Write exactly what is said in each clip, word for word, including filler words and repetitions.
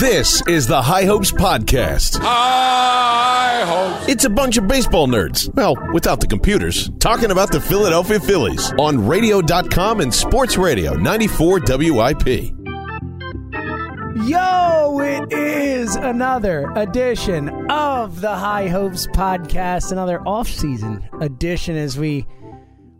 This is the High Hopes Podcast. High Hopes. It's a bunch of baseball nerds, well, without the computers, talking about the Philadelphia Phillies on radio dot com and Sports Radio ninety-four W I P. Yo, it is another edition of the High Hopes Podcast, another off-season edition as we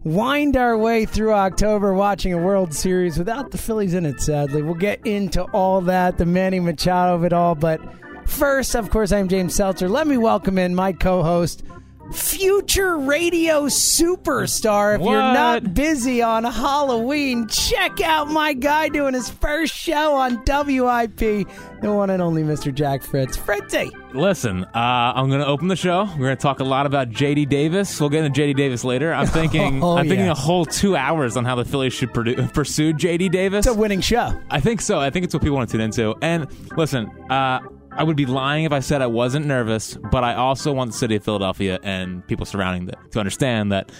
wind our way through October watching a World Series without the Phillies in it, sadly. We'll get into all that, the Manny Machado of it all, but first, of course, I'm James Seltzer. Let me welcome in my co-host, future radio superstar. If what? You're not busy on Halloween, check out my guy doing his first show on W I P, the one and only Mister Jack Fritz. Fritzy! Listen, uh, I'm going to open the show. We're going to talk a lot about J D Davis. We'll get into J D Davis later. I'm thinking oh, I'm yeah. thinking a whole two hours on how the Phillies should produ- pursue J D Davis. It's a winning show. I think so. I think it's what people want to tune into. And listen, uh... I would be lying if I said I wasn't nervous, but I also want the city of Philadelphia and people surrounding it to understand that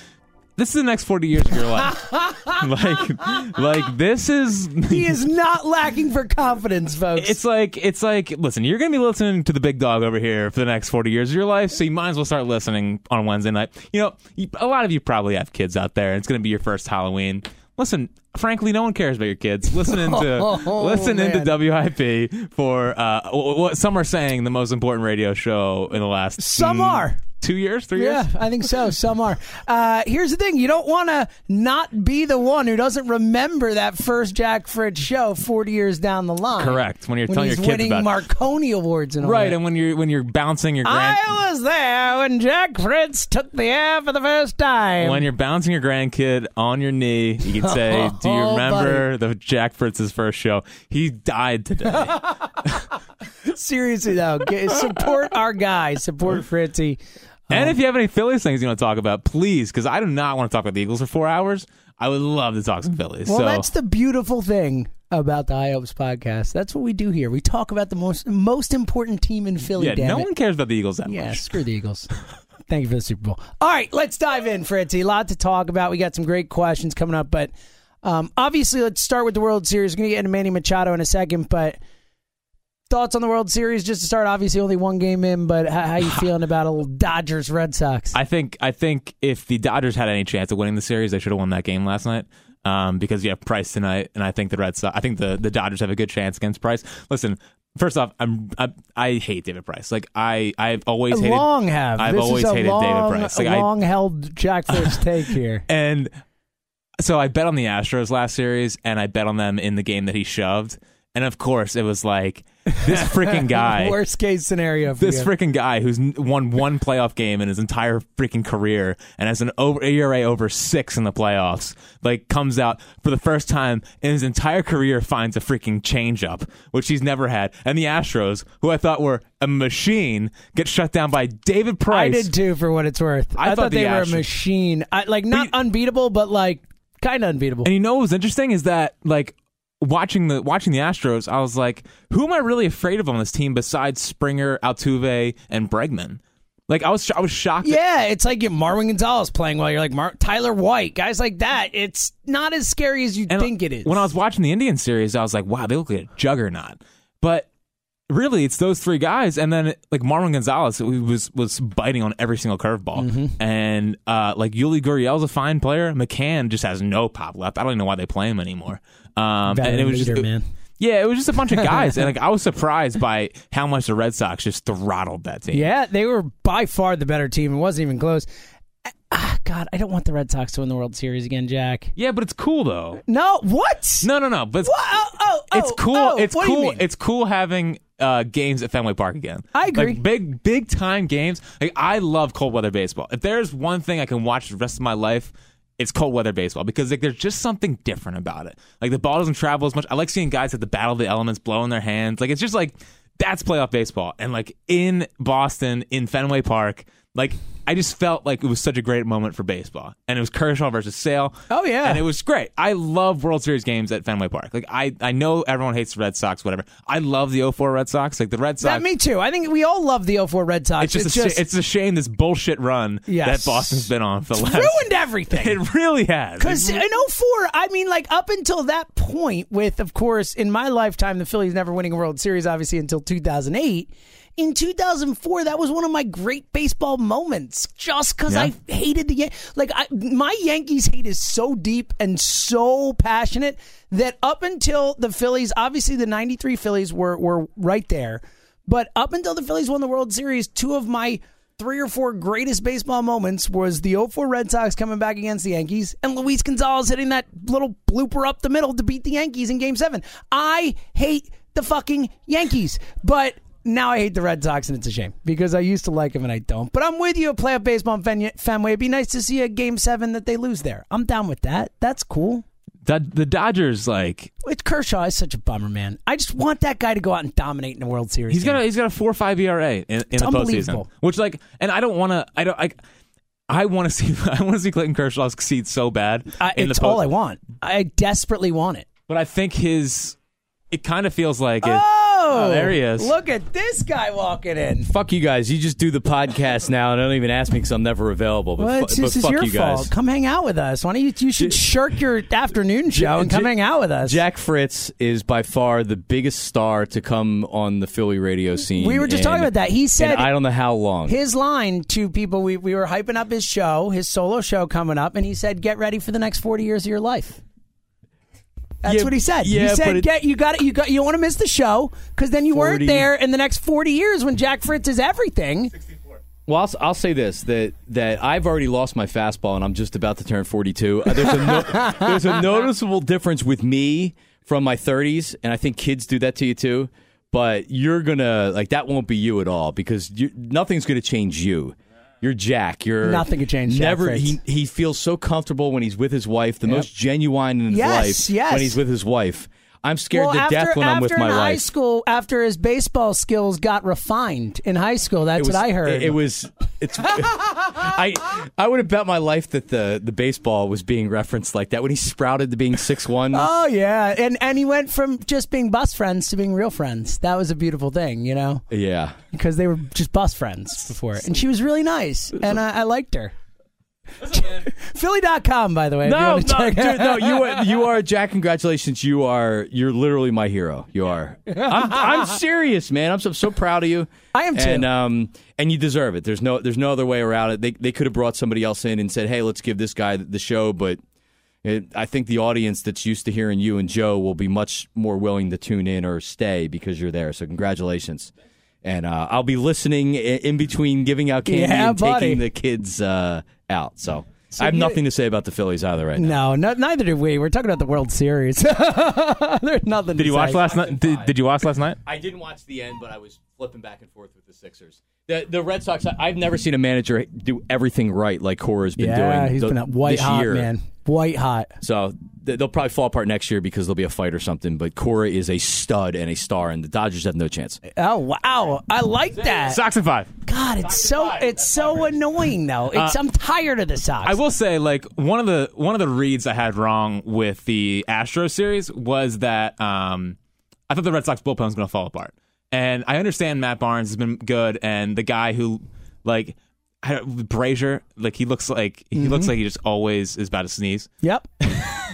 this is the next forty years of your life. like, like this is... He is not lacking for confidence, folks. It's like, it's like, listen, you're going to be listening to the big dog over here for the next forty years of your life, so you might as well start listening on Wednesday night. You know, you, a lot of you probably have kids out there, and it's going to be your first Halloween. Listen, frankly, no one cares about your kids. Listen into oh, listen man. into W I P for uh, what some are saying the most important radio show in the last some mm, are two years, three yeah, years. Yeah, I think so. Some are. Uh, here's the thing: you don't want to not be the one who doesn't remember that first Jack Fritz show forty years down the line. Correct. When you're when telling he's your kids about Marconi awards and all right, that. and when you're when you're bouncing your grand- I was there when Jack Fritz took the air for the first time. When you're bouncing your grandkid on your knee, you can say, "Do you remember oh, the Jack Fritz's first show? He died today." Seriously though, support our guy, support Fritzy. And if you have any Phillies things you want to talk about, please, because I do not want to talk about the Eagles for four hours. I would love to talk some Phillies. Well, so. That's the beautiful thing about the High Hopes Podcast. That's what we do here. We talk about the most most important team in Philly. Yeah, damn no it. one cares about the Eagles that yeah, much. Yeah, screw the Eagles. Thank you for the Super Bowl. All right, let's dive in, Fritzy. A lot to talk about. We got some great questions coming up, but um, obviously, let's start with the World Series. We're going to get into Manny Machado in a second, but thoughts on the World Series just to start? Obviously, only one game in, but how, how you feeling about a little Dodgers Red Sox? I think I think if the Dodgers had any chance of winning the series, they should have won that game last night um, because you have Price tonight, and I think the Red Sox. I think the, the Dodgers have a good chance against Price. Listen, first off, I'm I, I hate David Price. Like I I've always hated, long have I've this always is a hated long, David Price. Like, a long I, held Jack Fritz take here and. So I bet on the Astros last series, and I bet on them in the game that he shoved. And, of course, it was like, this freaking guy. Worst case scenario for This you. freaking guy who's won one playoff game in his entire freaking career and has an over, E R A over six in the playoffs, like, comes out for the first time in his entire career, finds a freaking changeup, which he's never had. And the Astros, who I thought were a machine, get shut down by David Price. I did, too, for what it's worth. I, I thought, thought they the were Astros. a machine. I, like, not but, unbeatable, but, like, kind of unbeatable. And you know what was interesting is that, like, watching the watching the Astros, I was like, who am I really afraid of on this team besides Springer, Altuve, and Bregman? Like, I was I was shocked. Yeah, it's like you Marwin Gonzalez playing well. You're like, Mar- Tyler White, guys like that. It's not as scary as you and think it is. When I was watching the Indian series, I was like, wow, they look like a juggernaut. But really, it's those three guys, and then like Marwin Gonzalez was was biting on every single curveball, mm-hmm. and uh, like Yuli Gurriel's a fine player. McCann just has no pop left. I don't even know why they play him anymore. Um, and it was leader, just, it, man. Yeah, it was just a bunch of guys, and like I was surprised by how much the Red Sox just throttled that team. Yeah, they were by far the better team. It wasn't even close. God, I don't want the Red Sox to win the World Series again, Jack. Yeah, but it's cool though. No, what? No, no, no. But it's, oh, oh, oh, it's cool. Oh, it's cool. It's cool having uh, games at Fenway Park again. I agree. Like, big, big time games. Like, I love cold weather baseball. If there's one thing I can watch the rest of my life, it's cold weather baseball because like there's just something different about it. Like the ball doesn't travel as much. I like seeing guys at the battle of the elements, blowing their hands. Like it's just like that's playoff baseball. And like in Boston, in Fenway Park, like. I just felt like it was such a great moment for baseball. And it was Kershaw versus Sale. Oh, yeah. And it was great. I love World Series games at Fenway Park. Like, I, I know everyone hates the Red Sox, whatever. I love the oh four Red Sox. Like, the Red Sox. Yeah, me too. I think we all love the oh four Red Sox. It's just, it's, a, just, it's a shame this bullshit run yes. that Boston's been on for the last. It's ruined everything. It really has. Because in oh four, I mean, like, up until that point with, of course, in my lifetime, the Phillies never winning a World Series, obviously, until two thousand eight. In two thousand four, that was one of my great baseball moments just because yeah. I hated the Yankees. Like, I, my Yankees hate is so deep and so passionate that up until the Phillies, obviously the ninety-three Phillies were, were right there, but up until the Phillies won the World Series, two of my three or four greatest baseball moments was the oh four Red Sox coming back against the Yankees and Luis Gonzalez hitting that little blooper up the middle to beat the Yankees in Game seven. I hate the fucking Yankees, but... Now I hate the Red Sox, and it's a shame because I used to like them, and I don't. But I'm with you at playoff baseball in Fenway. It'd be nice to see a Game seven that they lose there. I'm down with that. That's cool. The, the Dodgers, like... It's Kershaw is such a bummer, man. I just want that guy to go out and dominate in the World Series. He's got a, he's got a four five E R A in, in the postseason. Which, like... And I don't want to... I don't... I, I want to see I want to see Clayton Kershaw succeed so bad. I, in it's the post- all I want. I desperately want it. But I think his... It kind of feels like it... Oh! Oh, there he is. Look at this guy walking in. Fuck you guys. You just do the podcast now and don't even ask me because I'm never available. But, well, fu- just, but fuck your you guys. Fault. Come hang out with us. Why don't you, you should shirk your afternoon show and come hang out with us. Jack Fritz is by far the biggest star to come on the Philly radio scene. We were just and, talking about that. He said, I don't know how long. His line to people, we, we were hyping up his show, his solo show coming up, and he said, get ready for the next forty years of your life. That's yeah, what he said. Yeah, he said, it, "Get you got it. You got. You don't want to miss the show because then you forty weren't there in the next forty years when Jack Fritz is everything." sixty-four Well, I'll, I'll say this that that I've already lost my fastball and I'm just about to turn forty-two. Uh, there's a no, there's a noticeable difference with me from my thirties, and I think kids do that to you too. But you're gonna like that won't be you at all because you, nothing's gonna change you. You're Jack. You're nothing could change. Never. He he feels so comfortable when he's with his wife. The yep. most genuine in his yes, life yes. when he's with his wife. I'm scared well, to after, death when I'm with my wife. After high school, after his baseball skills got refined in high school, that's was, what I heard. It, it was. It's. I I would have bet my life that the, the baseball was being referenced like that when he sprouted to being six one. Oh yeah, and and he went from just being bus friends to being real friends. That was a beautiful thing, you know. Yeah. Because they were just bus friends before, and she was really nice, and I, I liked her. Philly dot com, by the way. No, you no, dude, no, you are, you are Jack. Congratulations, you are. You're literally my hero. You are. I'm, I'm serious, man. I'm so, so proud of you. I am too. And um, and you deserve it. There's no, there's no other way around it. They, they could have brought somebody else in and said, hey, let's give this guy the show. But it, I think the audience that's used to hearing you and Joe will be much more willing to tune in or stay because you're there. So congratulations. And uh, I'll be listening in between giving out candy yeah, and buddy. Taking the kids uh, out. So, so I have you, nothing to say about the Phillies either right now. No, no neither do we. We're talking about the World Series. There's nothing did to you say. Watch last night? Did, did you watch last night? I didn't watch the end, but I was flipping back and forth with the Sixers. The, the Red Sox, I've never seen a manager do everything right like Cora's been yeah, doing Yeah, he's th- been white this hot, year. Man. White hot. So they'll probably fall apart next year because there'll be a fight or something. But Cora is a stud and a star, and the Dodgers have no chance. Oh wow, I like that. Sox in five. God, it's Sox so five. It's That's so annoying though. It's uh, I'm tired of the Sox. I will say, like one of the one of the reads I had wrong with the Astros series was that um, I thought the Red Sox bullpen was going to fall apart, and I understand Matt Barnes has been good, and the guy who like. I don't, Brazier, like he looks like he mm-hmm. looks like he just always is about to sneeze. Yep,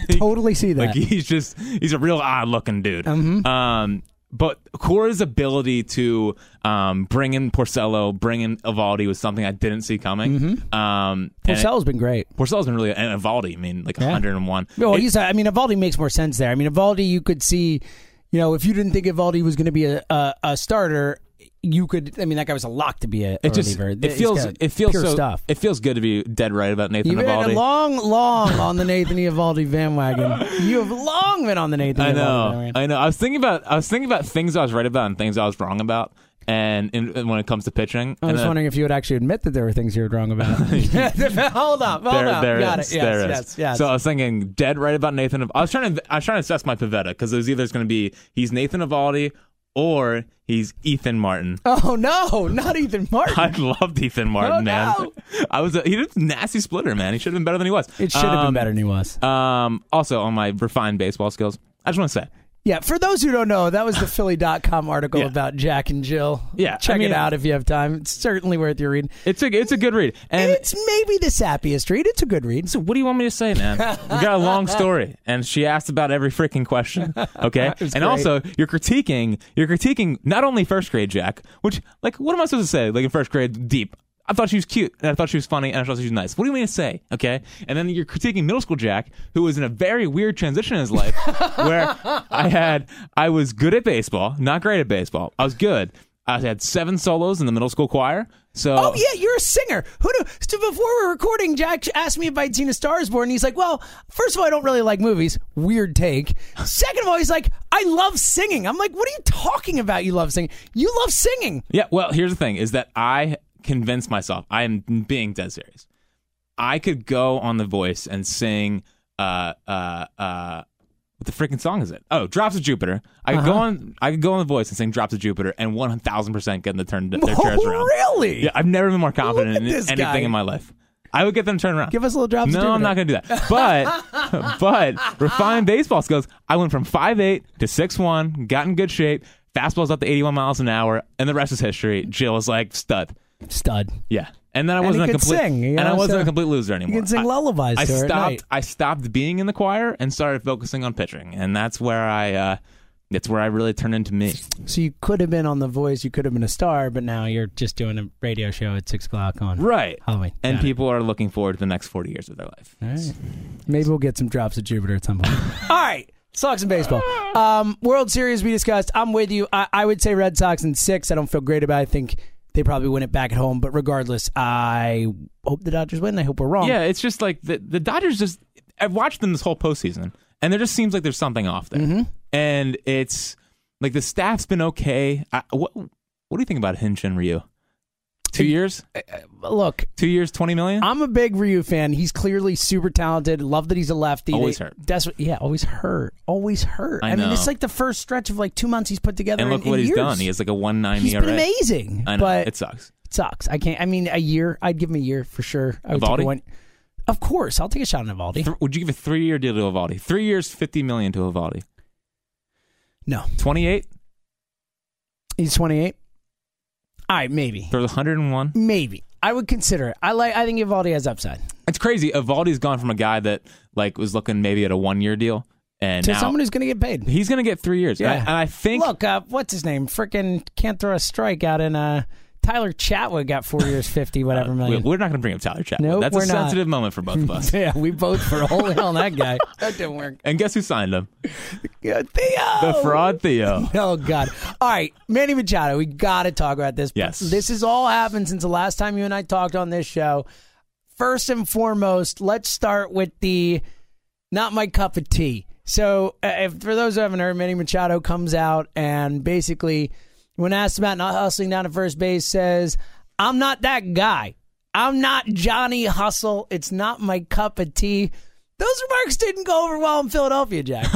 he, totally see that. Like he's just he's a real odd looking dude. Mm-hmm. Um, but Cora's ability to um, bring in Porcello, bring in Eovaldi was something I didn't see coming. Mm-hmm. Um, Porcello's it, been great. Porcello's been really and Eovaldi. I mean, like yeah. one hundred and one. Well, it, he's. I mean, Eovaldi makes more sense there. I mean, Eovaldi, you could see. You know, if you didn't think Eovaldi was going to be a, a, a starter. You could, I mean, that guy was a lock to be a, a it just, reliever. It feels, it feels pure so, stuff. It feels good to be dead right about Nathan Eovaldi. You've Eovaldi. been long, long on the Nathan Eovaldi bandwagon. You have long been on the Nathan. I know, Eovaldi bandwagon. I know. I was thinking about, I was thinking about things I was right about and things I was wrong about, and, and, and when it comes to pitching, I was then, wondering if you would actually admit that there were things you were wrong about. hold up, hold there, up, there got is, it. Yes, there yes, is. yes. So I was thinking dead right about Nathan. I was trying to, I was trying to assess my Pivetta because it was either going to be he's Nathan Eovaldi or he's Ethan Martin. Oh, no, not Ethan Martin. I loved Ethan Martin, oh, man. No. I was a, he was a nasty splitter, man. He should have been better than he was. It should have um, been better than he was. Um, also, on my refined baseball skills, I just want to say. Yeah, for those who don't know, that was the Philly dot com article yeah. about Jack and Jill. Yeah, Check I mean, it out if you have time. It's certainly worth your read. It's a, it's a good read. And it's maybe the sappiest read. It's a good read. So what do you want me to say, man? We got a long story, and she asked about every freaking question, okay? And great. Also, you're critiquing, you're critiquing not only first grade Jack, which, like, what am I supposed to say, like, in first grade, deep? I thought she was cute, and I thought she was funny, and I thought she was nice. What do you mean to say? Okay? And then you're critiquing middle school Jack, who was in a very weird transition in his life, where I had, I was good at baseball, not great at baseball. I was good. I had seven solos in the middle school choir. So, oh, yeah, you're a singer. Who do, so before we were recording, Jack asked me if I'd seen A Star Is Born, and he's like, well, first of all, I don't really like movies. Weird take. Second of all, he's like, I love singing. I'm like, what are you talking about? You love singing. You love singing. Yeah, well, here's the thing, is that I... convince myself, I am being dead serious, I could go on The Voice and sing uh uh uh what the freaking song is it oh Drops of Jupiter. I could uh-huh. go on I could go on The Voice and sing Drops of Jupiter and one thousand percent get them to turn their chairs oh, around. Really? Yeah, I've never been more confident in anything guy. in my life. I would get them to turn around. Give us a little Drops no, of Jupiter. No, I'm not going to do that. But but refined baseball skills, I went from five eight to six one, got in good shape, fastball's up to eighty-one miles an hour, and the rest is history. Jill is like stud. Stud. Yeah. And then I wasn't, and a, complete, sing, you know, and I wasn't so a complete loser anymore. You can sing I, lullabies I to her stopped, at night. I stopped being in the choir and started focusing on pitching. And that's where I uh, that's where I really turned into me. So you could have been on The Voice, you could have been a star, but now you're just doing a radio show at six o'clock on right. Halloween. And Got people it. are looking forward to the next forty years of their life. All right. Maybe we'll get some Drops of Jupiter at some point. All right. Sox and baseball. Um, World Series we discussed. I'm with you. I, I would say Red Sox in six. I don't feel great about it. I think... they probably win it back at home, but regardless, I hope the Dodgers win. I hope we're wrong. Yeah, it's just like the, the Dodgers just... I've watched them this whole postseason, and there just seems like there's something off there. Mm-hmm. And it's... like, the staff's been okay. I, what What do you think about Hinchin Ryu? Two it, years? Uh, look. Two years, twenty million dollars? I'm a big Ryu fan. He's clearly super talented. Love that he's a lefty. Always they, hurt. Desperate, yeah, always hurt. Always hurt. I, I mean, it's like the first stretch of like two months he's put together. And look in, what in he's years. done. He has like a one ninety He's been array. amazing. I know. But it sucks. It sucks. I can't. I mean, a year. I'd give him a year for sure. I would Eovaldi? Take one. Of course. I'll take a shot on Eovaldi. Th- would you give a three-year deal to Eovaldi? Three years, fifty million dollars to Eovaldi. No. twenty-eight? He's twenty-eight? All right, maybe. There's one hundred and one? Maybe. I would consider it. I like. I think Eovaldi has upside. It's crazy. Eovaldi's gone from a guy that like was looking maybe at a one-year deal. And to now, someone who's going to get paid. He's going to get three years. Yeah. And, I, and I think... Look, uh, what's his name? Freaking can't throw a strike out in... Uh, Tyler Chatwood got four years, fifty, whatever uh, million. We're not going to bring up Tyler Chatwood. Nope, That's a sensitive not. moment for both of us. Yeah, we both were holy on that guy. That didn't work. And guess who signed him? Theo! The fraud Theo. Oh, God. All right, Manny Machado, we got to talk about this. Yes. This has all happened since the last time you and I talked on this show. First and foremost, let's start with the not my cup of tea. So, uh, if, for those who haven't heard, Manny Machado comes out and basically... when asked about not hustling down to first base, says, I'm not that guy. I'm not Johnny Hustle. It's not my cup of tea. Those remarks didn't go over well in Philadelphia, Jack.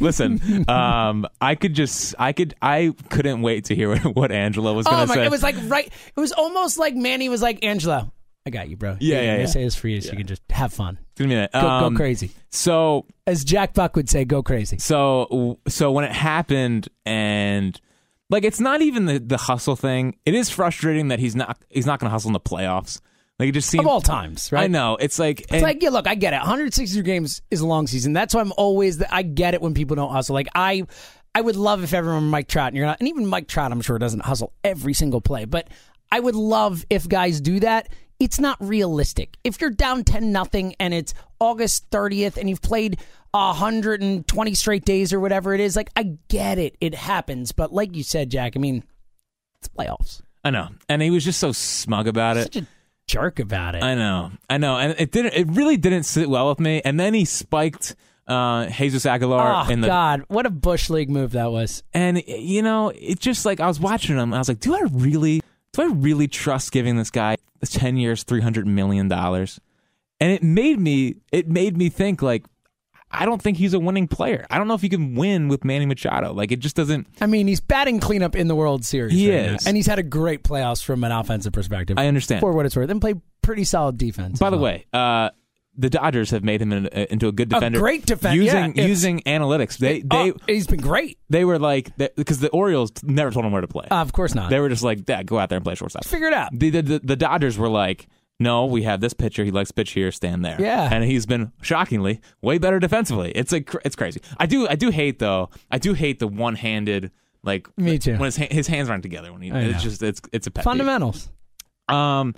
Listen, um, I could just, I could, I couldn't wait to hear what Angela was going to oh say. It was like, right, it was almost like Manny was like, Angela, I got you, bro. Yeah, yeah, yeah. I'm going to say this for you so yeah. you can just have fun. Give me that. Go, um, go crazy. So, as Jack Buck would say, go crazy. So, so when it happened and... like, it's not even the, the hustle thing. It is frustrating that he's not he's not going to hustle in the playoffs. Like, it just seems... of all times, right? I know. It's like... it's and, like, yeah, look, I get it. one hundred sixty-two games is a long season. That's why I'm always... the, I get it when people don't hustle. Like, I I would love if everyone were Mike Trout, and you're not... and even Mike Trout, I'm sure, doesn't hustle every single play. But I would love if guys do that. It's not realistic. If you're down ten nothing and it's August thirtieth and you've played... one hundred twenty straight days or whatever it is. Like, I get it. It happens. But like you said, Jack, I mean, it's playoffs. I know. And he was just so smug about it. Such a jerk about it. I know. I know. And it didn't. It really didn't sit well with me. And then he spiked uh, Jesus Aguilar. Oh, in the, God. What a Bush League move that was. And, you know, it just like I was watching him. And I was like, do I really, do I really trust giving this guy ten years, three hundred million dollars? And it made me, it made me think like, I don't think he's a winning player. I don't know if he can win with Manny Machado. Like, it just doesn't... I mean, he's batting cleanup in the World Series. He right is. Now. And he's had a great playoffs from an offensive perspective. I understand. For what it's worth. And played pretty solid defense. By the well. way, uh, the Dodgers have made him in, uh, into a good defender. A great defender, Using, yeah, using analytics. They, they, oh, he's been great. They were like... Because the Orioles never told him where to play. Uh, of course not. They were just like, yeah, go out there and play shortstop. Figure it out. The, the, the, the Dodgers were like... No, we have this pitcher. He likes to pitch here, stand there. Yeah, and he's been shockingly way better defensively. It's like it's crazy. I do, I do hate though. I do hate the one-handed. Like me too. When his, his hands aren't together. When he, it's just it's it's a pet fundamentals. Peeve. Um,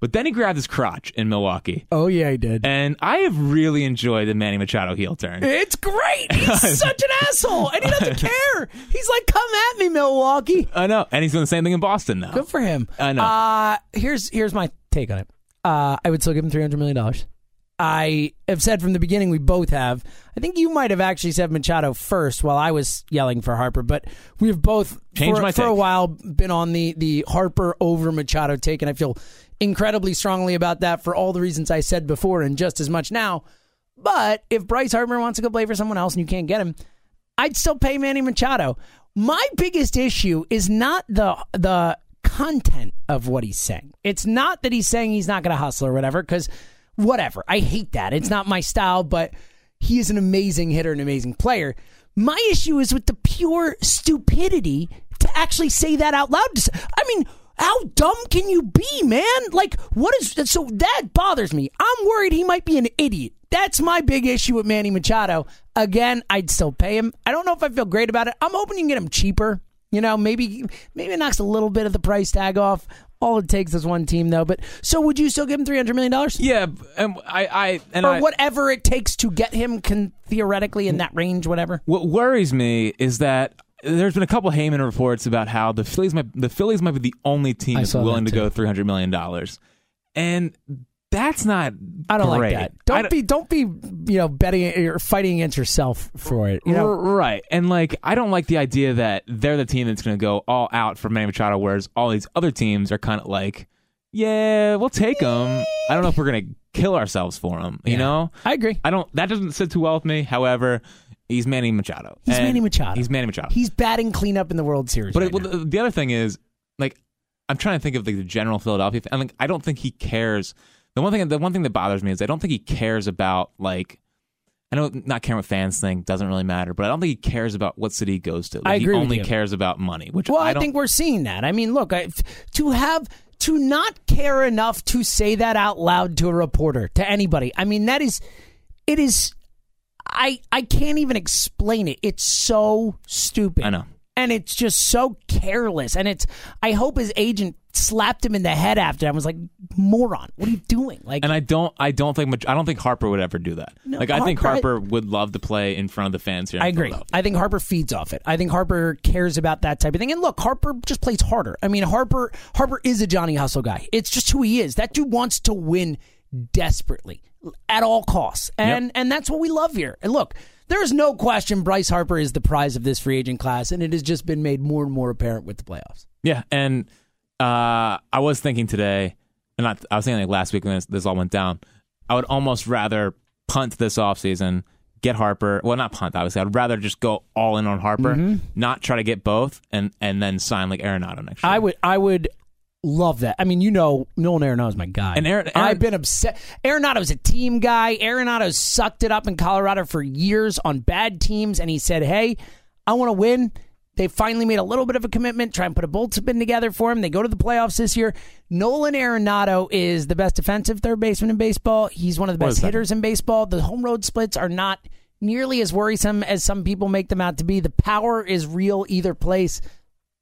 but then he grabbed his crotch in Milwaukee. Oh yeah, he did. And I have really enjoyed the Manny Machado heel turn. It's great. He's such an asshole, and he doesn't care. He's like, come at me, Milwaukee. I know, and he's doing the same thing in Boston now. Good for him. I know. Uh, here's here's my take on it. Uh, I would still give him three hundred million dollars. I have said from the beginning, we both have. I think you might have actually said Machado first while I was yelling for Harper, but we've both, Changed for, my for take. a while, been on the, the Harper over Machado take, and I feel incredibly strongly about that for all the reasons I said before and just as much now. But if Bryce Harper wants to go play for someone else and you can't get him, I'd still pay Manny Machado. My biggest issue is not the the... content of what he's saying. It's not that he's saying he's not going to hustle or whatever, because whatever. I hate that. It's not my style, but he is an amazing hitter, an amazing player. My issue is with the pure stupidity to actually say that out loud. I mean, how dumb can you be, man? Like, what is... So that bothers me. I'm worried he might be an idiot. That's my big issue with Manny Machado. Again, I'd still pay him. I don't know if I feel great about it. I'm hoping you can get him cheaper. You know, maybe maybe it knocks a little bit of the price tag off. All it takes is one team, though. But so, would you still give him three hundred million dollars? Yeah, and I, I and or I, whatever it takes to get him, can, theoretically in that range, whatever. What worries me is that there's been a couple of Heyman reports about how the Phillies might the Phillies might be the only team that's willing to go three hundred million dollars, and that's not. I don't great. like that. Don't, don't be don't be you know betting or fighting against yourself for it. You know? Right, and like I don't like the idea that they're the team that's going to go all out for Manny Machado, whereas all these other teams are kind of like, yeah, we'll take him. I don't know if we're going to kill ourselves for him. You yeah, know, I agree. I don't. That doesn't sit too well with me. However, he's Manny Machado. He's Manny Machado. He's Manny Machado. He's batting cleanup in the World Series. But right it, well, the, the other thing is, like, I'm trying to think of like the general Philadelphia. I mean, I don't think he cares. The one thing, the one thing that bothers me is I don't think he cares about, like, I know not caring what fans think doesn't really matter, but I don't think he cares about what city he goes to. Like, I agree. He only with you. cares about money, which well, I, I think we're seeing that. I mean, look, I, to have to not care enough to say that out loud to a reporter, to anybody. I mean, that is, it is. I I can't even explain it. It's so stupid. I know. And it's just so careless. And it's, I hope his agent slapped him in the head after. I was like, moron, what are you doing? Like, and I don't, I don't think, much, I don't think Harper would ever do that. No, like, I Harper, think Harper would love to play in front of the fans here. I agree. I think Harper feeds off it. I think Harper cares about that type of thing. And look, Harper just plays harder. I mean, Harper, Harper is a Johnny Hustle guy. It's just who he is. That dude wants to win desperately at all costs, and yep. and that's what we love here. And look, there is no question Bryce Harper is the prize of this free agent class, and it has just been made more and more apparent with the playoffs. Yeah, and uh, I was thinking today, and I, I was thinking like last week when this, this all went down, I would almost rather punt this offseason, get Harper. Well, not punt, obviously. I'd rather just go all in on Harper, mm-hmm. not try to get both, and, and then sign like Arenado next year. I would, I would love that. I mean, you know, Nolan Arenado is my guy. And Aaron, Aaron, I've been upset. Arenado's a team guy. Arenado sucked it up in Colorado for years on bad teams, and he said, hey, I want to win. They finally made a little bit of a commitment, try and put a bullpen together for him. They go to the playoffs this year. Nolan Arenado is the best defensive third baseman in baseball. He's one of the best hitters in baseball. The home road splits are not nearly as worrisome as some people make them out to be. The power is real either place.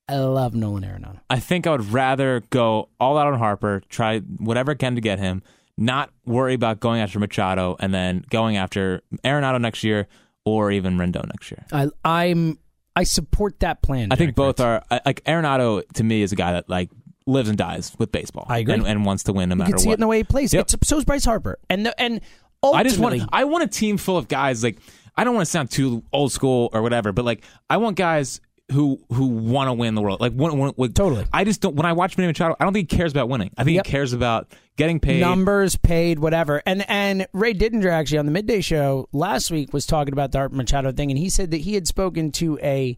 I love Nolan Arenado. I think I would rather go all out on Harper, try whatever I can to get him, not worry about going after Machado, and then going after Arenado next year or even Rendon next year. I I'm I support that plan. I Jack think both Fritz. are like Arenado to me is a guy that like lives and dies with baseball. I agree, and, and wants to win no you matter what. You can see what. it in the way he plays. Yep. It's, so is Bryce Harper, and the, and ultimately, I just want I want a team full of guys like I don't want to sound too old school or whatever, but like I want guys who who want to win the world. Like, when, when, like totally. I just don't. When I watch Manny Machado, I don't think he cares about winning. I think yep. he cares about getting paid, numbers, paid, whatever. And and Ray Didinger actually on the midday show last week was talking about the Machado thing, and he said that he had spoken to a.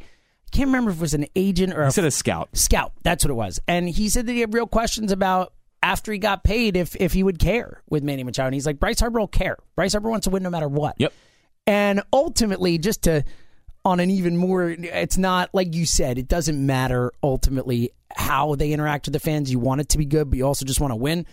I can't remember if it was an agent or a... He said a scout. Scout, that's what it was. And he said that he had real questions about, after he got paid, if if he would care with Manny Machado. And he's like, Bryce Harper will care. Bryce Harper wants to win no matter what. Yep. And ultimately, just to, on an even more, it's not, like you said, it doesn't matter ultimately how they interact with the fans. You want it to be good, but you also just want to win.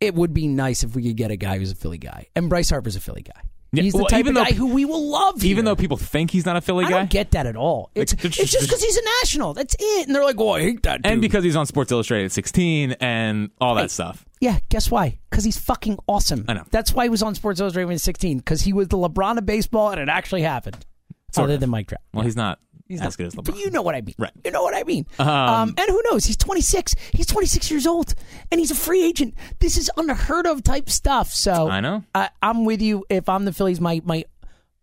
It would be nice if we could get a guy who's a Philly guy. And Bryce Harper's a Philly guy. Yeah, he's the well, type even of guy though, who we will love here. Even though people think he's not a Philly guy? I don't get that at all. It's, like, it's just because he's a national. That's it. And they're like, oh, I hate that dude. And because he's on Sports Illustrated at sixteen and all that hey, stuff. Yeah, guess why? Because he's fucking awesome. I know. That's why he was on Sports Illustrated when he was sixteen. Because he was the LeBron of baseball and it actually happened. Sort other of. than Mike Trout. Well, he's not. He's as not, good as LeBron. But you know what I mean. Right. You know what I mean. Um, um, and who knows? He's twenty-six. He's twenty-six years old. And he's a free agent. This is unheard of type stuff. So I know. I, I'm with you. If I'm the Phillies, my my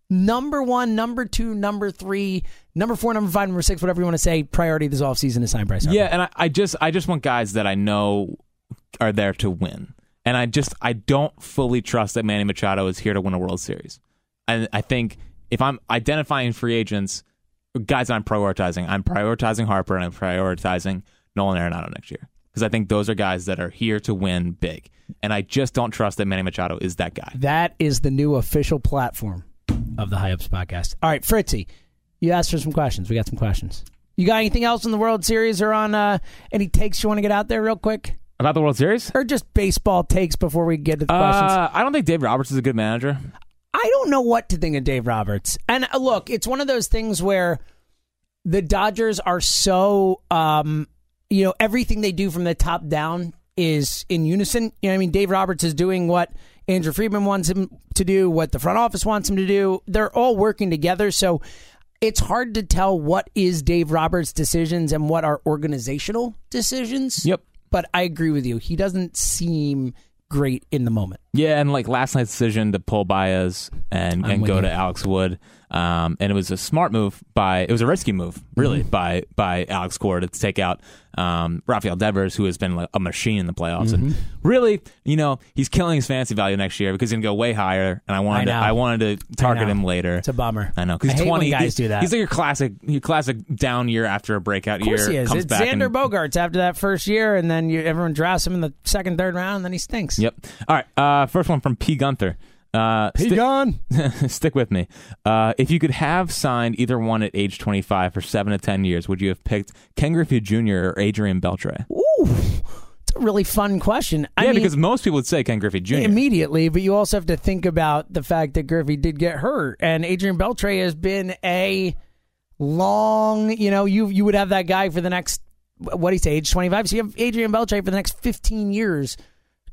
number one, number two, number three, number four, number five, number six, whatever you want to say, priority this offseason is sign Bryce Harper. Yeah, and I, I just I just want guys that I know are there to win. And I just I don't fully trust that Manny Machado is here to win a World Series. And I think if I'm identifying free agents, guys I'm prioritizing. I'm prioritizing Harper and I'm prioritizing Nolan Arenado next year. Because I think those are guys that are here to win big. And I just don't trust that Manny Machado is that guy. That is the new official platform of the High Ups podcast. All right, Fritzy, you asked for some questions. We got some questions. You got anything else in the World Series or on uh, any takes you want to get out there real quick? About the World Series? Or just baseball takes before we get to the questions? Uh, I don't think Dave Roberts is a good manager. I don't know what to think of Dave Roberts. And look, it's one of those things where the Dodgers are so, um, you know, everything they do from the top down is in unison. You know what I mean? Dave Roberts is doing what Andrew Friedman wants him to do, what the front office wants him to do. They're all working together. So it's hard to tell what is Dave Roberts' decisions and what are organizational decisions. Yep. But I agree with you. He doesn't seem great in the moment. Yeah, and like last night's decision to pull Baez and, and go to Alex Wood. Um, and it was a smart move by, it was a risky move, really, mm-hmm. by by Alex Cora to take out um, Rafael Devers, who has been like a machine in the playoffs. Mm-hmm. And really, you know, he's killing his fantasy value next year because he's going to go way higher, and I wanted I, to, I wanted to target him later. It's a bummer. I know. Because he's twenty. Guys he's, do that. He's like your classic your classic down year after a breakout year. Of course year, he is. Comes it's back Xander and, Bogaerts after that first year, and then you, everyone drafts him in the second, third round, and then he stinks. Yep. All right. Uh, first one from P. Gunther. Uh, P. Sti- Gun. Stick with me. Uh, if you could have signed either one at age twenty-five for seven to ten years, would you have picked Ken Griffey Junior or Adrian Beltre? Ooh, it's a really fun question. I yeah, mean, because most people would say Ken Griffey Junior immediately, but you also have to think about the fact that Griffey did get hurt, and Adrian Beltre has been a long. You know, you you would have that guy for the next what do you say, age twenty-five. So you have Adrian Beltre for the next fifteen years.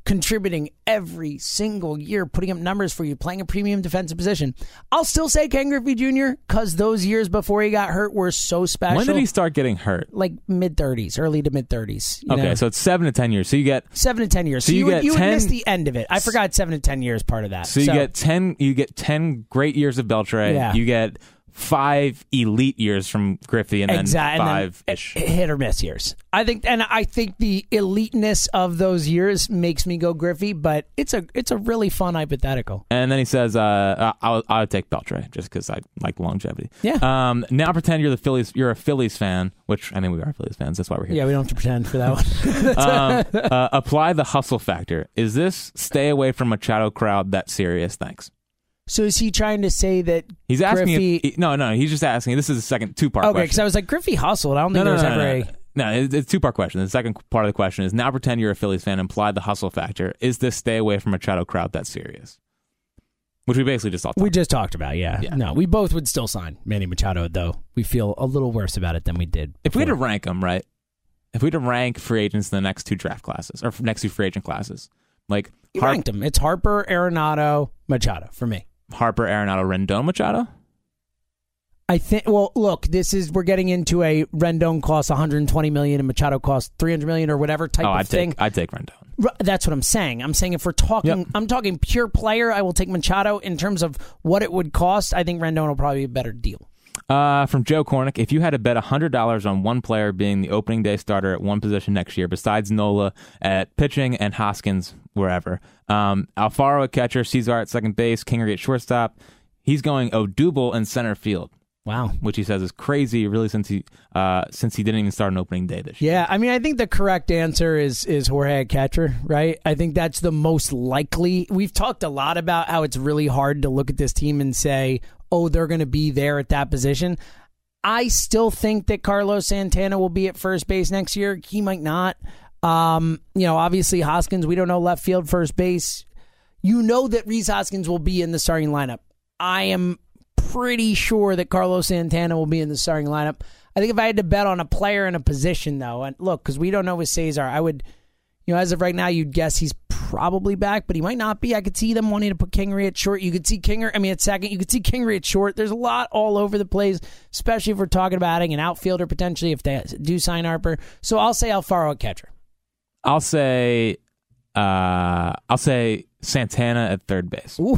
Contributing every single year, putting up numbers for you, playing a premium defensive position. I'll still say Ken Griffey Junior because those years before he got hurt were so special. When did he start getting hurt? Like mid-thirties, early to mid-thirties. You okay, know? So it's seven to ten years. So you get... seven to ten years. So, so you, you, get would, you ten, would miss the end of it. I forgot seven to ten years part of that. So you, so. Get, ten, you get ten great years of Beltre. Yeah. You get five elite years from Griffey and exactly. then five-ish. Hit or miss years. I think, and I think the eliteness of those years makes me go Griffey, but it's a it's a really fun hypothetical. And then he says, uh, I'll, I'll take Beltre just because I like longevity. Yeah. Um, now pretend you're the Phillies. You're a Phillies fan, which, I mean, we are Phillies fans. That's why we're here. Yeah, we don't have to pretend for that one. um, uh, apply the hustle factor. Is this stay away from Machado crowd that serious? Thanks. So is he trying to say that he's asking Griffey... If, no, no, he's just asking. This is a second two-part okay, question. Okay, because I was like, Griffey hustled. I don't think no, no, there was no, ever no, no. a... No, it's a two-part question. The second part of the question is, now pretend you're a Phillies fan, imply the hustle factor. Is this stay away from a Machado crowd that serious? Which we basically just all talked We about. just talked about, yeah. yeah. No, we both would still sign Manny Machado, though. We feel a little worse about it than we did before. If we had to rank them, right? If we had to rank free agents in the next two draft classes, or next two free agent classes, like... You Har- ranked them. It's Harper, Arenado, Machado for me. Harper, Arenado, Rendon, Machado? I think, well, look, this is, we're getting into a Rendon costs one hundred twenty million dollars and Machado costs three hundred million dollars or whatever type oh, of I'd thing. Take, I'd take Rendon. That's what I'm saying. I'm saying if we're talking, yep. I'm talking pure player, I will take Machado in terms of what it would cost. I think Rendon will probably be a better deal. Uh, from Joe Cornick, if you had to bet one hundred dollars on one player being the opening day starter at one position next year, besides Nola at pitching and Hoskins wherever, um, Alfaro at catcher, Cesar at second base, Kingery at shortstop, he's going Odubel in center field. Wow. Which he says is crazy, really, since he uh, since he didn't even start an opening day this year. Yeah, I mean, I think the correct answer is is Jorge at catcher, right? I think that's the most likely. We've talked a lot about how it's really hard to look at this team and say, oh, they're going to be there at that position. I still think that Carlos Santana will be at first base next year. He might not. Um, you know, obviously, Hoskins, we don't know left field, first base. You know that Rhys Hoskins will be in the starting lineup. I am pretty sure that Carlos Santana will be in the starting lineup. I think if I had to bet on a player in a position, though, and look, because we don't know with Cesar, I would, you know, as of right now, you'd guess he's probably back, but he might not be. I could see them wanting to put Kingery at short. You could see Kingery, I mean, at second. You could see Kingery at short. There's a lot all over the place, especially if we're talking about adding an outfielder potentially if they do sign Harper. So I'll say Alfaro at catcher. I'll say, uh, I'll say Santana at third base. Ooh,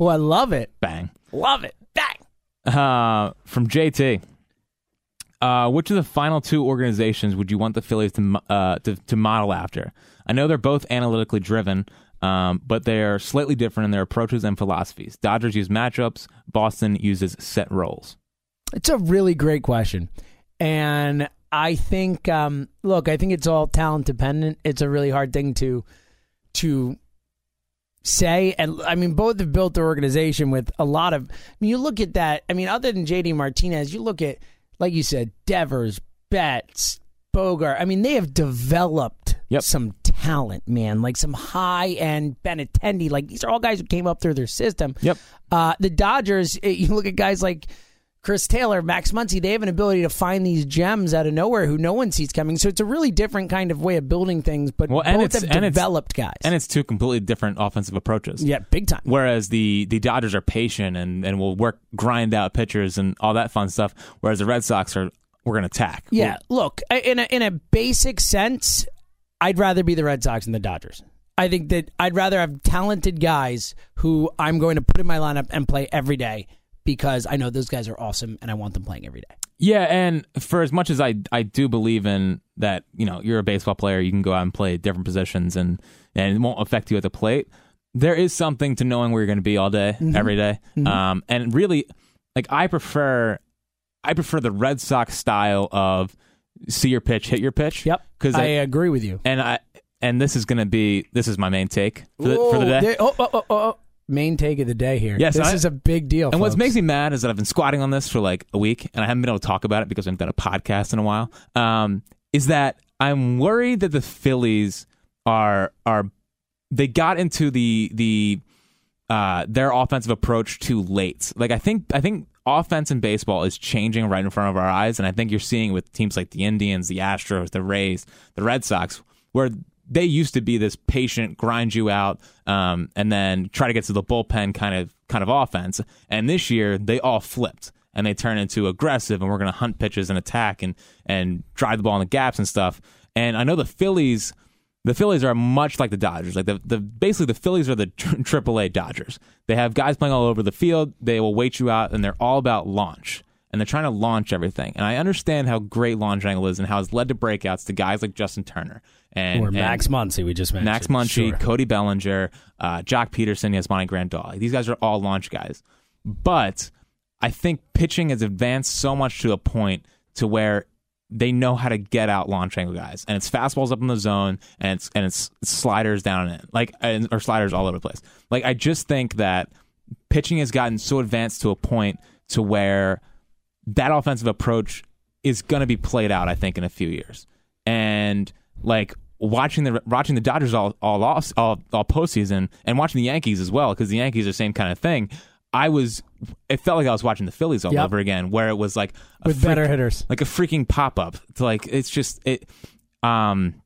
I love it. Bang. Love it. Bang. Uh, from J T, uh, which of the final two organizations would you want the Phillies to uh, to, to model after? I know they're both analytically driven, um, but they are slightly different in their approaches and philosophies. Dodgers use matchups. Boston uses set roles. It's a really great question. And I think, um, look, I think it's all talent dependent. It's a really hard thing to to... say, and I mean, both have built their organization with a lot of, I mean, you look at that, I mean, other than J D Martinez, you look at, like you said, Devers, Betts, Bogart, I mean, they have developed yep. some talent, man, like some high-end Benintendi, like these are all guys who came up through their system. Yep. Uh, the Dodgers, you look at guys like Chris Taylor, Max Muncy, they have an ability to find these gems out of nowhere who no one sees coming. So it's a really different kind of way of building things, but well, both have developed guys. And it's two completely different offensive approaches. Yeah, big time. Whereas the, the Dodgers are patient and, and will work, grind out pitchers and all that fun stuff, whereas the Red Sox are, we're going to attack. Yeah, we're, look, in a, in a basic sense, I'd rather be the Red Sox than the Dodgers. I think that I'd rather have talented guys who I'm going to put in my lineup and play every day, because I know those guys are awesome and I want them playing every day. Yeah, and for as much as I I do believe in that, you know, you're a baseball player, you can go out and play different positions and, and it won't affect you at the plate, there is something to knowing where you're going to be all day, mm-hmm. every day. Mm-hmm. Um, and really, like, I prefer I prefer the Red Sox style of see your pitch, hit your pitch. Yep, because I, I agree with you. And I and this is going to be, this is my main take for, Ooh, the, for the day. There, oh, oh, oh, oh. Main take of the day here. Yes, this I, is a big deal. And folks, what makes me mad is that I've been squatting on this for like a week and I haven't been able to talk about it because I haven't done a podcast in a while. Um, is that I'm worried that the Phillies are are they got into the the uh, their offensive approach too late. Like I think I think offense in baseball is changing right in front of our eyes, and I think you're seeing with teams like the Indians, the Astros, the Rays, the Red Sox, where they used to be this patient, grind you out, um, and then try to get to the bullpen kind of kind of offense. And this year, they all flipped, and they turn into aggressive, and we're going to hunt pitches and attack and and drive the ball in the gaps and stuff. And I know the Phillies, the Phillies are much like the Dodgers. Like the the basically the Phillies are the triple A Dodgers. They have guys playing all over the field. They will wait you out, and they're all about launch. And they're trying to launch everything. And I understand how great launch angle is and how it's led to breakouts to guys like Justin Turner. And, or Max and Muncy, we just mentioned. Max Muncy, sure. Cody Bellinger, uh, Jock Peterson, Yasmani Grandal. These guys are all launch guys. But I think pitching has advanced so much to a point to where they know how to get out launch angle guys. And it's fastballs up in the zone, and it's and it's sliders down in, like, or sliders all over the place. Like, I just think that pitching has gotten so advanced to a point to where that offensive approach is going to be played out, I think, in a few years. And like watching the watching the Dodgers all all off, all, all postseason, and watching the Yankees as well, because the Yankees are the same kind of thing. I was, it felt like I was watching the Phillies all yep. over again, where it was like a with freak, better hitters, like a freaking pop up. Like it's just it, um,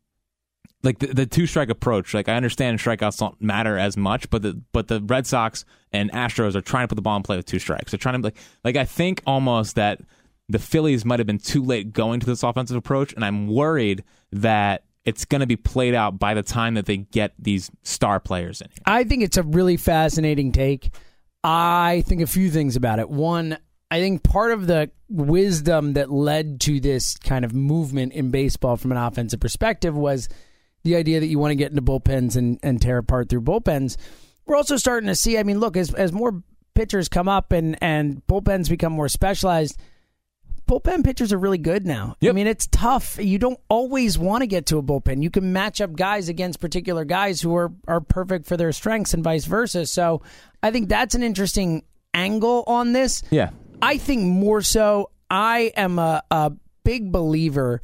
like the, the two strike approach. Like I understand strikeouts don't matter as much, but the but the Red Sox and Astros are trying to put the ball in play with two strikes. They're trying to like like I think almost that the Phillies might have been too late going to this offensive approach, and I'm worried that it's going to be played out by the time that they get these star players in here. I think it's a really fascinating take. I think a few things about it. One, I think part of the wisdom that led to this kind of movement in baseball from an offensive perspective was the idea that you want to get into bullpens and, and tear apart through bullpens. We're also starting to see, I mean, look, as as more pitchers come up and, and bullpens become more specialized, bullpen pitchers are really good now. Yep. I mean, it's tough. You don't always want to get to a bullpen. You can match up guys against particular guys who are, are perfect for their strengths and vice versa. So I think that's an interesting angle on this. Yeah. I think more so I am a, a big believer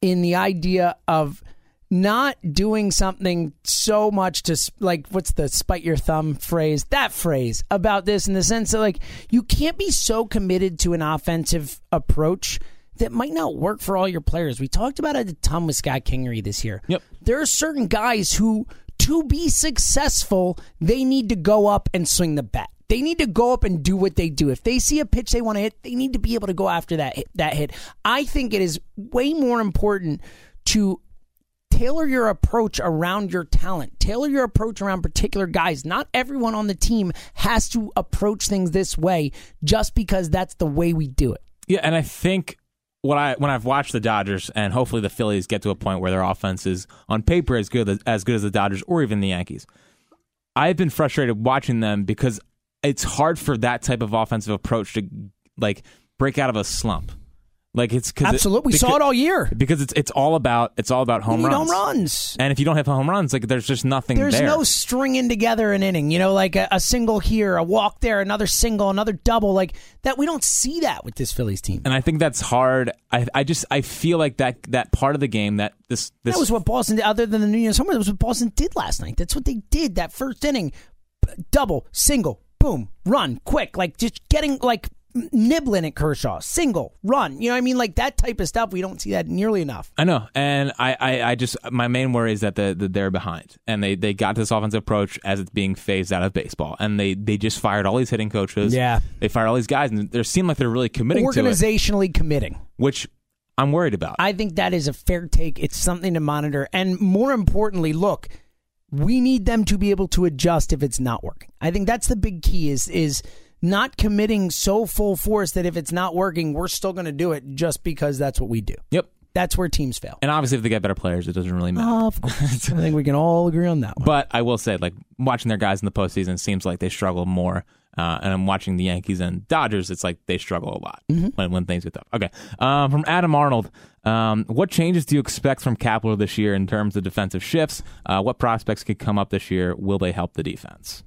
in the idea of not doing something so much to, like, what's the spite your thumb phrase? That phrase about this, in the sense that, like, you can't be so committed to an offensive approach that might not work for all your players. We talked about it a ton with Scott Kingery this year. Yep. There are certain guys who, to be successful, they need to go up and swing the bat. They need to go up and do what they do. If they see a pitch they want to hit, they need to be able to go after that hit, that hit. I think it is way more important to tailor your approach around your talent. Tailor your approach around particular guys. Not everyone on the team has to approach things this way just because that's the way we do it. Yeah, and I think what I when I've watched the Dodgers, and hopefully the Phillies get to a point where their offense is on paper as good as, as good as the Dodgers or even the Yankees, I've been frustrated watching them because it's hard for that type of offensive approach to, like, break out of a slump. Like, it's cause absolutely it, because, we saw it all year because it's it's all about it's all about home you need runs. Home runs, and if you don't have home runs, like, there's just nothing. There's there. no stringing together an inning. You know, like a, a single here, a walk there, another single, another double, like that. We don't see that with this Phillies team, and I think that's hard. I I just I feel like that that part of the game that this, this that was what Boston did, other than the New Year's homer, that was what Boston did last night. That's what they did that first inning, double, single. Boom, run, quick, like just getting, like, nibbling at Kershaw, single, run. You know what I mean? Like, that type of stuff, we don't see that nearly enough. I know, and I, I, I just, my main worry is that the, the, they're behind, and they, they got this offensive approach as it's being phased out of baseball, and they, they just fired all these hitting coaches. Yeah. They fired all these guys, and they seem like they're really committing to it. Organizationally committing. Which I'm worried about. I think that is a fair take. It's something to monitor, and more importantly, look, we need them to be able to adjust if it's not working. I think that's the big key, is is not committing so full force that if it's not working, we're still going to do it just because that's what we do. Yep. That's where teams fail. And obviously, if they get better players, it doesn't really matter. Uh, of course. I think we can all agree on that one. But I will say, like, watching their guys in the postseason seems like they struggle more. Uh, and I'm watching the Yankees and Dodgers. It's like they struggle a lot mm-hmm. when, when things get tough. Okay. Um, from Adam Arnold, um, what changes do you expect from Kapler this year in terms of defensive shifts? Uh, what prospects could come up this year? Will they help the defense?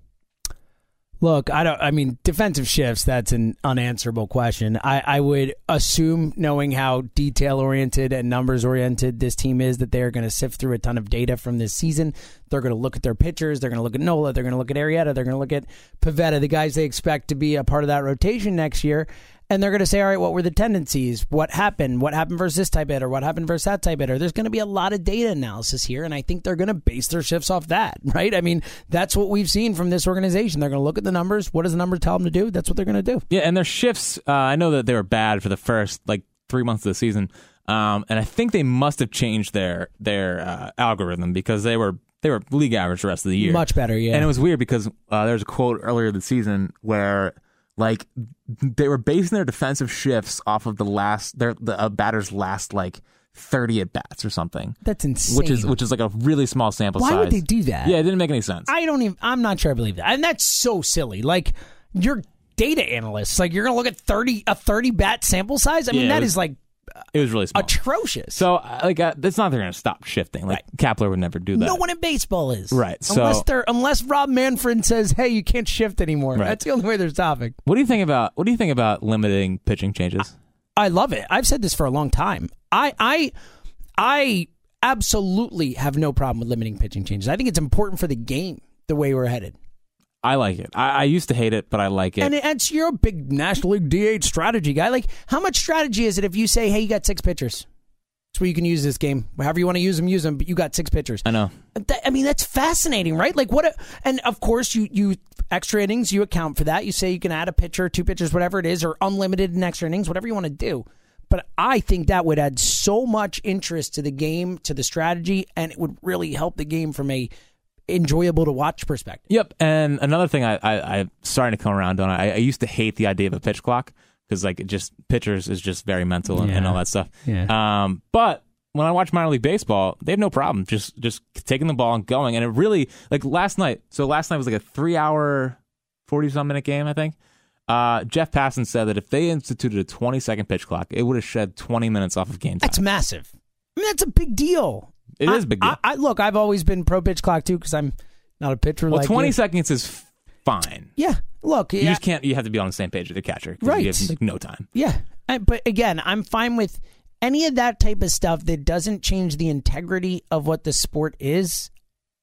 Look, I don't. I mean, defensive shifts, that's an unanswerable question. I, I would assume, knowing how detail-oriented and numbers-oriented this team is, that they're going to sift through a ton of data from this season. They're going to look at their pitchers. They're going to look at Nola. They're going to look at Arrieta. They're going to look at Pivetta, the guys they expect to be a part of that rotation next year. And they're going to say, all right, what were the tendencies? What happened? What happened versus this type hitter? What happened versus that type hitter? There's going to be a lot of data analysis here, and I think they're going to base their shifts off that, right? I mean, that's what we've seen from this organization. They're going to look at the numbers. What does the number tell them to do? That's what they're going to do. Yeah, and their shifts, uh, I know that they were bad for the first, like, three months of the season, um, and I think they must have changed their their uh, algorithm because they were they were league average the rest of the year. Much better, yeah. And it was weird because uh, there was a quote earlier this season where, like, they were basing their defensive shifts off of the last, their the uh, batter's last, like, thirty at bats or something. That's insane. Which is which is like a really small sample Why size. Why would they do that? Yeah, it didn't make any sense. I don't even. I'm not sure I believe that, and that's so silly. Like, you're data analysts. Like, you're gonna look at thirty a thirty bat sample size. I mean, yeah, that was, is like it was really small. Atrocious. So, like, uh, that's not they're gonna stop shifting. Like, right. Kapler would never do that. No one in baseball is right. So, unless they're unless Rob Manfred says, "Hey, you can't shift anymore." Right. That's the only way they're stopping. What do you think about what do you think about limiting pitching changes? I, I love it. I've said this for a long time. I, I, I absolutely have no problem with limiting pitching changes. I think it's important for the game, the way we're headed. I like it. I, I used to hate it, but I like it. And it's you're a big National League D H strategy guy. Like, how much strategy is it if you say, hey, you got six pitchers? That's where you can use this game. However you want to use them, use them, but you got six pitchers. I know. That, I mean, that's fascinating, right? Like, what? A, and, of course, you, you extra innings, you account for that. You say you can add a pitcher, two pitchers, whatever it is, or unlimited in extra innings, whatever you want to do. But I think that would add so much interest to the game, to the strategy, and it would really help the game from a enjoyable to watch perspective. Yep. And another thing I, I, I'm starting to come around on, I, I used to hate the idea of a pitch clock because like it just pitchers is just very mental and, yeah. and all that stuff. Yeah. Um, but when I watch minor league baseball, they have no problem just just taking the ball and going. And it really like last night. So last night was like a three hour, forty some minute game, I think. Uh, Jeff Passan said that if they instituted a twenty second pitch clock, it would have shed twenty minutes off of game time. That's massive. I mean, that's a big deal. It I, is a big deal. I, I, look, I've always been pro pitch clock too because I'm not a pitcher. Well, like twenty you. seconds is fine. Yeah. Look, you yeah. just can't. You have to be on the same page with the catcher. Right. You have like no time. Yeah. I, but again, I'm fine with any of that type of stuff that doesn't change the integrity of what the sport is.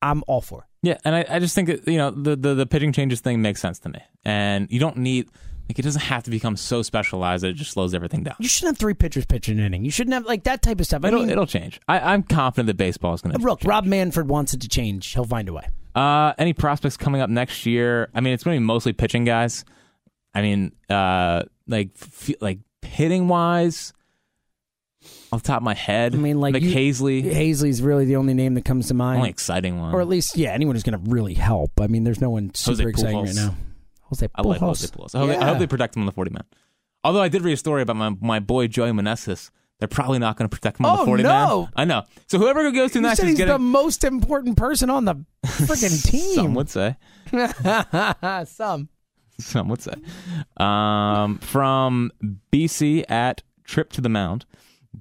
I'm all for. Yeah, and I, I just think that, you know, the, the the pitching changes thing makes sense to me. And you don't need, like, it doesn't have to become so specialized that it just slows everything down. You shouldn't have three pitchers pitch an inning. You shouldn't have, like, that type of stuff. I it'll, mean, it'll change. I, I'm confident that baseball is going to Look, change. Rob Manfred wants it to change. He'll find a way. Uh, any prospects coming up next year? I mean, it's going to be mostly pitching guys. I mean, uh, like, f- like hitting-wise... Off the top of my head, I mean, like Hazley. Hazley's really the only name that comes to mind. Only exciting one. Or at least, yeah, anyone who's going to really help. I mean, there's no one super Jose exciting Pujols. Right now. Jose Pujols. I like Jose Pujols. I hope, yeah. they, I hope they protect him on the forty-man. Although I did read a story about my, my boy, Joey Meneses. They're probably not going to protect him on oh, the forty-man. No. I know. So whoever goes to next is getting... You said he's getting... the most important person on the freaking team. Some would say. Some. Some would say. Um, from B C at Trip to the Mound.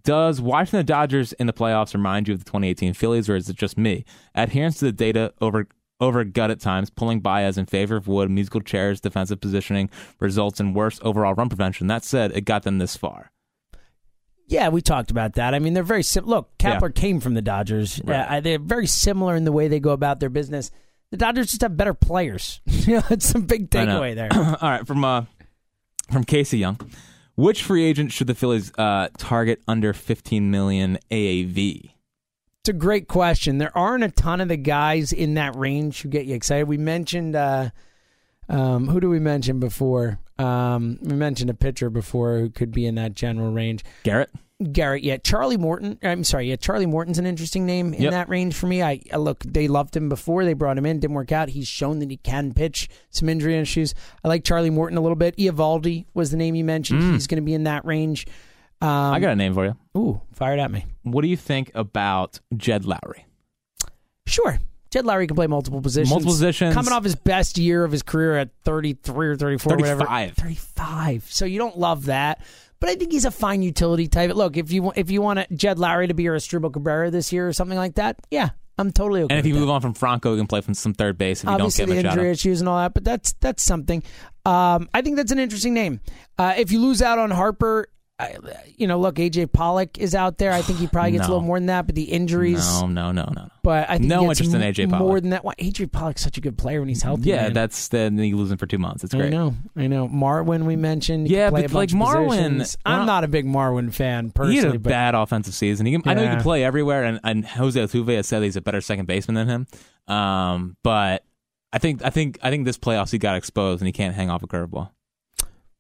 Does watching the Dodgers in the playoffs remind you of the twenty eighteen Phillies, or is it just me? Adherence to the data over over gut at times, pulling Baez in favor of Wood, musical chairs, defensive positioning, results in worse overall run prevention. That said, it got them this far. Yeah, we talked about that. I mean, they're very similar. Look, Kapler yeah. came from the Dodgers. Right. Uh, they're very similar in the way they go about their business. The Dodgers just have better players. You know, it's a big takeaway there. All right, from uh, from Casey Young. Which free agent should the Phillies uh, target under fifteen million A A V? It's a great question. There aren't a ton of the guys in that range who get you excited. We mentioned, uh, um, who do we mention before? Um, we mentioned a pitcher before who could be in that general range. Garrett? Garrett, yeah. Charlie Morton. I'm sorry, yeah. Charlie Morton's an interesting name in yep. that range for me. I, I look, they loved him before. They brought him in. Didn't work out. He's shown that he can pitch. Some injury issues. I like Charlie Morton a little bit. Eovaldi was the name you mentioned. Mm. He's going to be in that range. Um, I got a name for you. Ooh, fire it at me. What do you think about Jed Lowry? Sure. Jed Lowry can play multiple positions. Multiple positions. Coming off his best year of his career at thirty-three or thirty-four, thirty-five. Whatever. thirty-five. So you don't love that. But I think he's a fine utility type. Look, if you want, if you want a Jed Lowry to be your Astrubal Cabrera this year or something like that, yeah, I'm totally okay. And if you with move that. on from Franco, you can play from some third base. If Obviously, you don't get the Machado. Injury issues and all that, but that's that's something. Um, I think that's an interesting name. Uh, if you lose out on Harper, I, you know, look, A J Pollock is out there. I think he probably gets no. a little more than that, but the injuries. No, no, no, no. But I think no he gets interest in A J Pollock more than that. Why? A J Pollock's such a good player when he's healthy. Yeah, man. That's then you lose him for two months. It's great. I know, I know. Marwin, we mentioned. He yeah, play but a bunch like Marwin, I'm not a big Marwin fan personally. He had a but, bad offensive season. He can, yeah. I know he can play everywhere, and, and Jose Altuve has said he's a better second baseman than him. Um, but I think, I think, I think this playoffs he got exposed, and he can't hang off a curveball.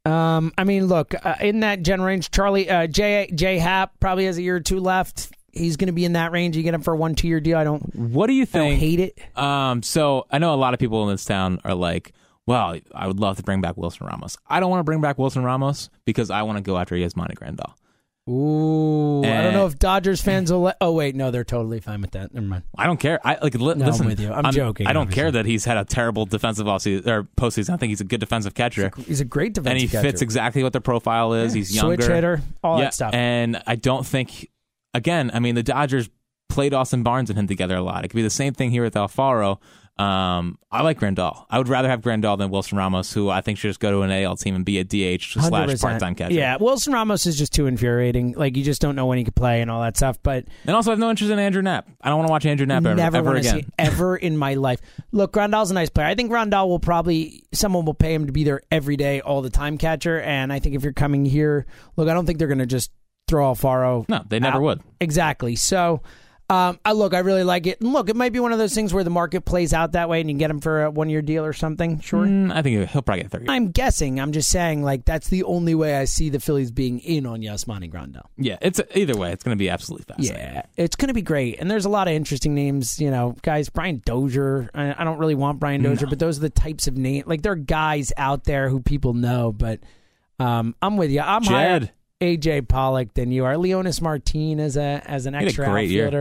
Um, I mean, look, uh, in that gen range, Charlie, uh, J, J Happ probably has a year or two left. He's going to be in that range. You get him for a one, two year deal. I don't, what do you think? I don't hate it. Um, so I know a lot of people in this town are like, well, I would love to bring back Wilson Ramos. I don't want to bring back Wilson Ramos because I want to go after Yasmani Grandal. Ooh, and I don't know if Dodgers fans will let... Oh, wait, no, they're totally fine with that. Never mind. I don't care. I like. Li- no, listen, I'm with you. I'm, I'm joking. I don't obviously. care that he's had a terrible defensive offseason or postseason. I think he's a good defensive catcher. He's a, he's a great defensive catcher. And he catcher. fits exactly what their profile is. Yeah. He's younger. Switch hitter, all yeah. that stuff. And I don't think... Again, I mean, the Dodgers played Austin Barnes and him together a lot. It could be the same thing here with Alfaro. Um, I like Grandal. I would rather have Grandal than Wilson Ramos, who I think should just go to an A L team and be a D H slash part-time catcher. Yeah, Wilson Ramos is just too infuriating. Like, you just don't know when he could play and all that stuff. But And also, I have no interest in Andrew Knapp. I don't want to watch Andrew Knapp ever, never ever again. See ever in my life. Look, Grandal's a nice player. I think Grandal will probably, someone will pay him to be their everyday, all-the-time catcher. And I think if you're coming here, look, I don't think they're going to just throw Alfaro No, they never out. would. Exactly. So... Um, I look, I really like it. And look, it might be one of those things where the market plays out that way and you can get him for a one-year deal or something. Sure. Mm, I think he'll probably get thirty. I'm guessing. I'm just saying, like, that's the only way I see the Phillies being in on Yasmani Grandal. Yeah, it's either way, it's going to be absolutely fascinating. Yeah, it's going to be great. And there's a lot of interesting names, you know, guys. Brian Dozier. I, I don't really want Brian Dozier, no. but those are the types of names. Like, there are guys out there who people know, but... Um, I'm with you. I'm Jed. higher A J Pollock than you are. Leonis Martin as a as an extra outfielder.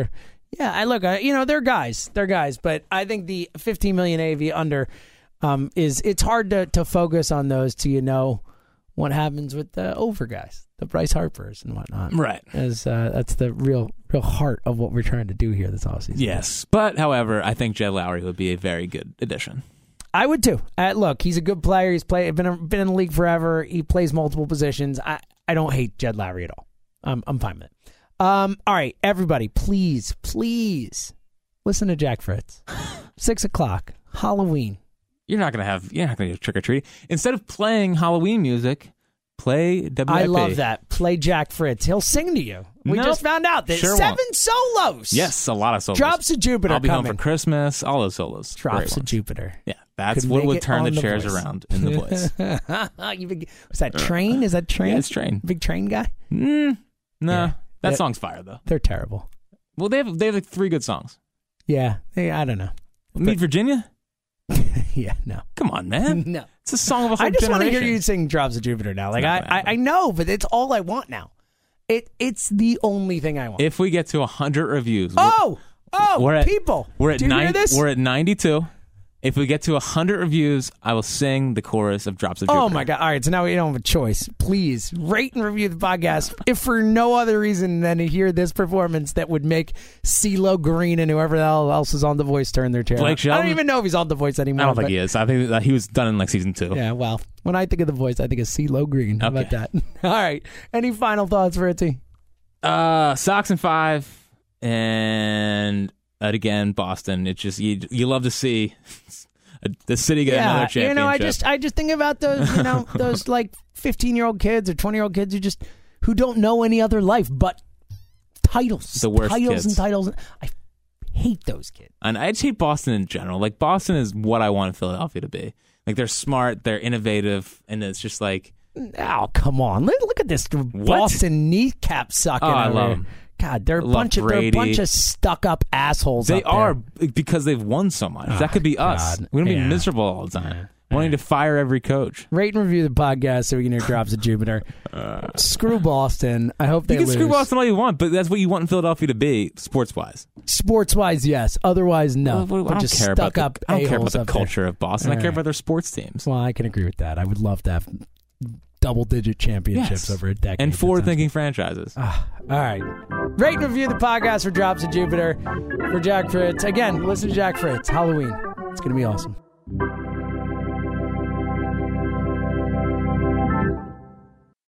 Year. Yeah, I look. I, you know, they're guys. They're guys. But I think the fifteen million A V under um, is it's hard to to focus on those till you know what happens with the over guys, the Bryce Harpers and whatnot. Right. As uh, that's the real real heart of what we're trying to do here this offseason. Yes, but however, I think Jed Lowry would be a very good addition. I would too. Uh, look, he's a good player. He's played been a, been in the league forever. He plays multiple positions. I, I don't hate Jed Lowry at all. I'm I'm fine with it. Um, all right, everybody, please, please listen to Jack Fritz. Six o'clock, Halloween. You're not gonna have you're not gonna do trick or treat. Instead of playing Halloween music, play W I P. I love that. Play Jack Fritz. He'll sing to you. We nope. just found out that sure seven won't. solos. Yes, a lot of solos. Drops of Jupiter. I'll be coming. Home for Christmas. All those solos. Drops of Jupiter. Yeah, that's Could what would turn the, the chairs voice. around in the Voice. you big, was that train? Is that train? Yeah, it's train. Big train guy. Mm, no, yeah. that they're, song's fire though. They're terrible. Well, they have they have like three good songs. Yeah, they, I don't know. Meet Virginia. Yeah, no. Come on, man. No. It's a song of a whole I just generation. want to hear you sing Drops of Jupiter now. Like I, I, I know, but it's all I want now. It It's the only thing I want. If we get to one hundred reviews. Oh! Oh, we're at, people. We're at Do you nine, hear this? We're at ninety-two. If we get to one hundred reviews, I will sing the chorus of Drops of Jupiter. Oh, my God. All right, so now we don't have a choice. Please rate and review the podcast, if for no other reason than to hear this performance that would make CeeLo Green and whoever else is on The Voice turn their chair. Blake Shelton? I don't even know if he's on The Voice anymore. I don't think he is. I think that he was done in like season two. Yeah, well, when I think of The Voice, I think of CeeLo Green. How okay. about that? All right. Any final thoughts, Fritzy? Uh, Sox in five and... And again, Boston. It's just you. You love to see the city get yeah, another championship. You know, I just I just think about those. You know, those like fifteen-year-old kids or twenty-year-old kids who just who don't know any other life but titles. The worst titles kids. and titles. I hate those kids. And I just hate Boston in general. Like Boston is what I want Philadelphia to be. Like they're smart, they're innovative, and it's just like oh come on, look at this what? Boston kneecap sucking. Oh, I over. love them. God, they're a bunch of they're a bunch of stuck-up assholes. They are because they've won so much. Oh, that could be us. God. We're going to yeah. be miserable all the time. Yeah. Wanting yeah. to fire every coach. Rate and review the podcast so we can hear Drops of Jupiter. Uh, screw Boston. I hope they lose. You can lose. Screw Boston all you want, but that's what you want in Philadelphia to be, sports-wise. Sports-wise, yes. Otherwise, no. Well, well, I, don't care about the, I don't care about the culture there. of Boston. All I right. care about their sports teams. Well, I can agree with that. I would love to have... double-digit championships yes. over a decade. And forward-thinking franchises. Uh, all right. Rate and review the podcast for Drops of Jupiter. For Jack Fritz. Again, listen to Jack Fritz. Halloween. It's going to be awesome.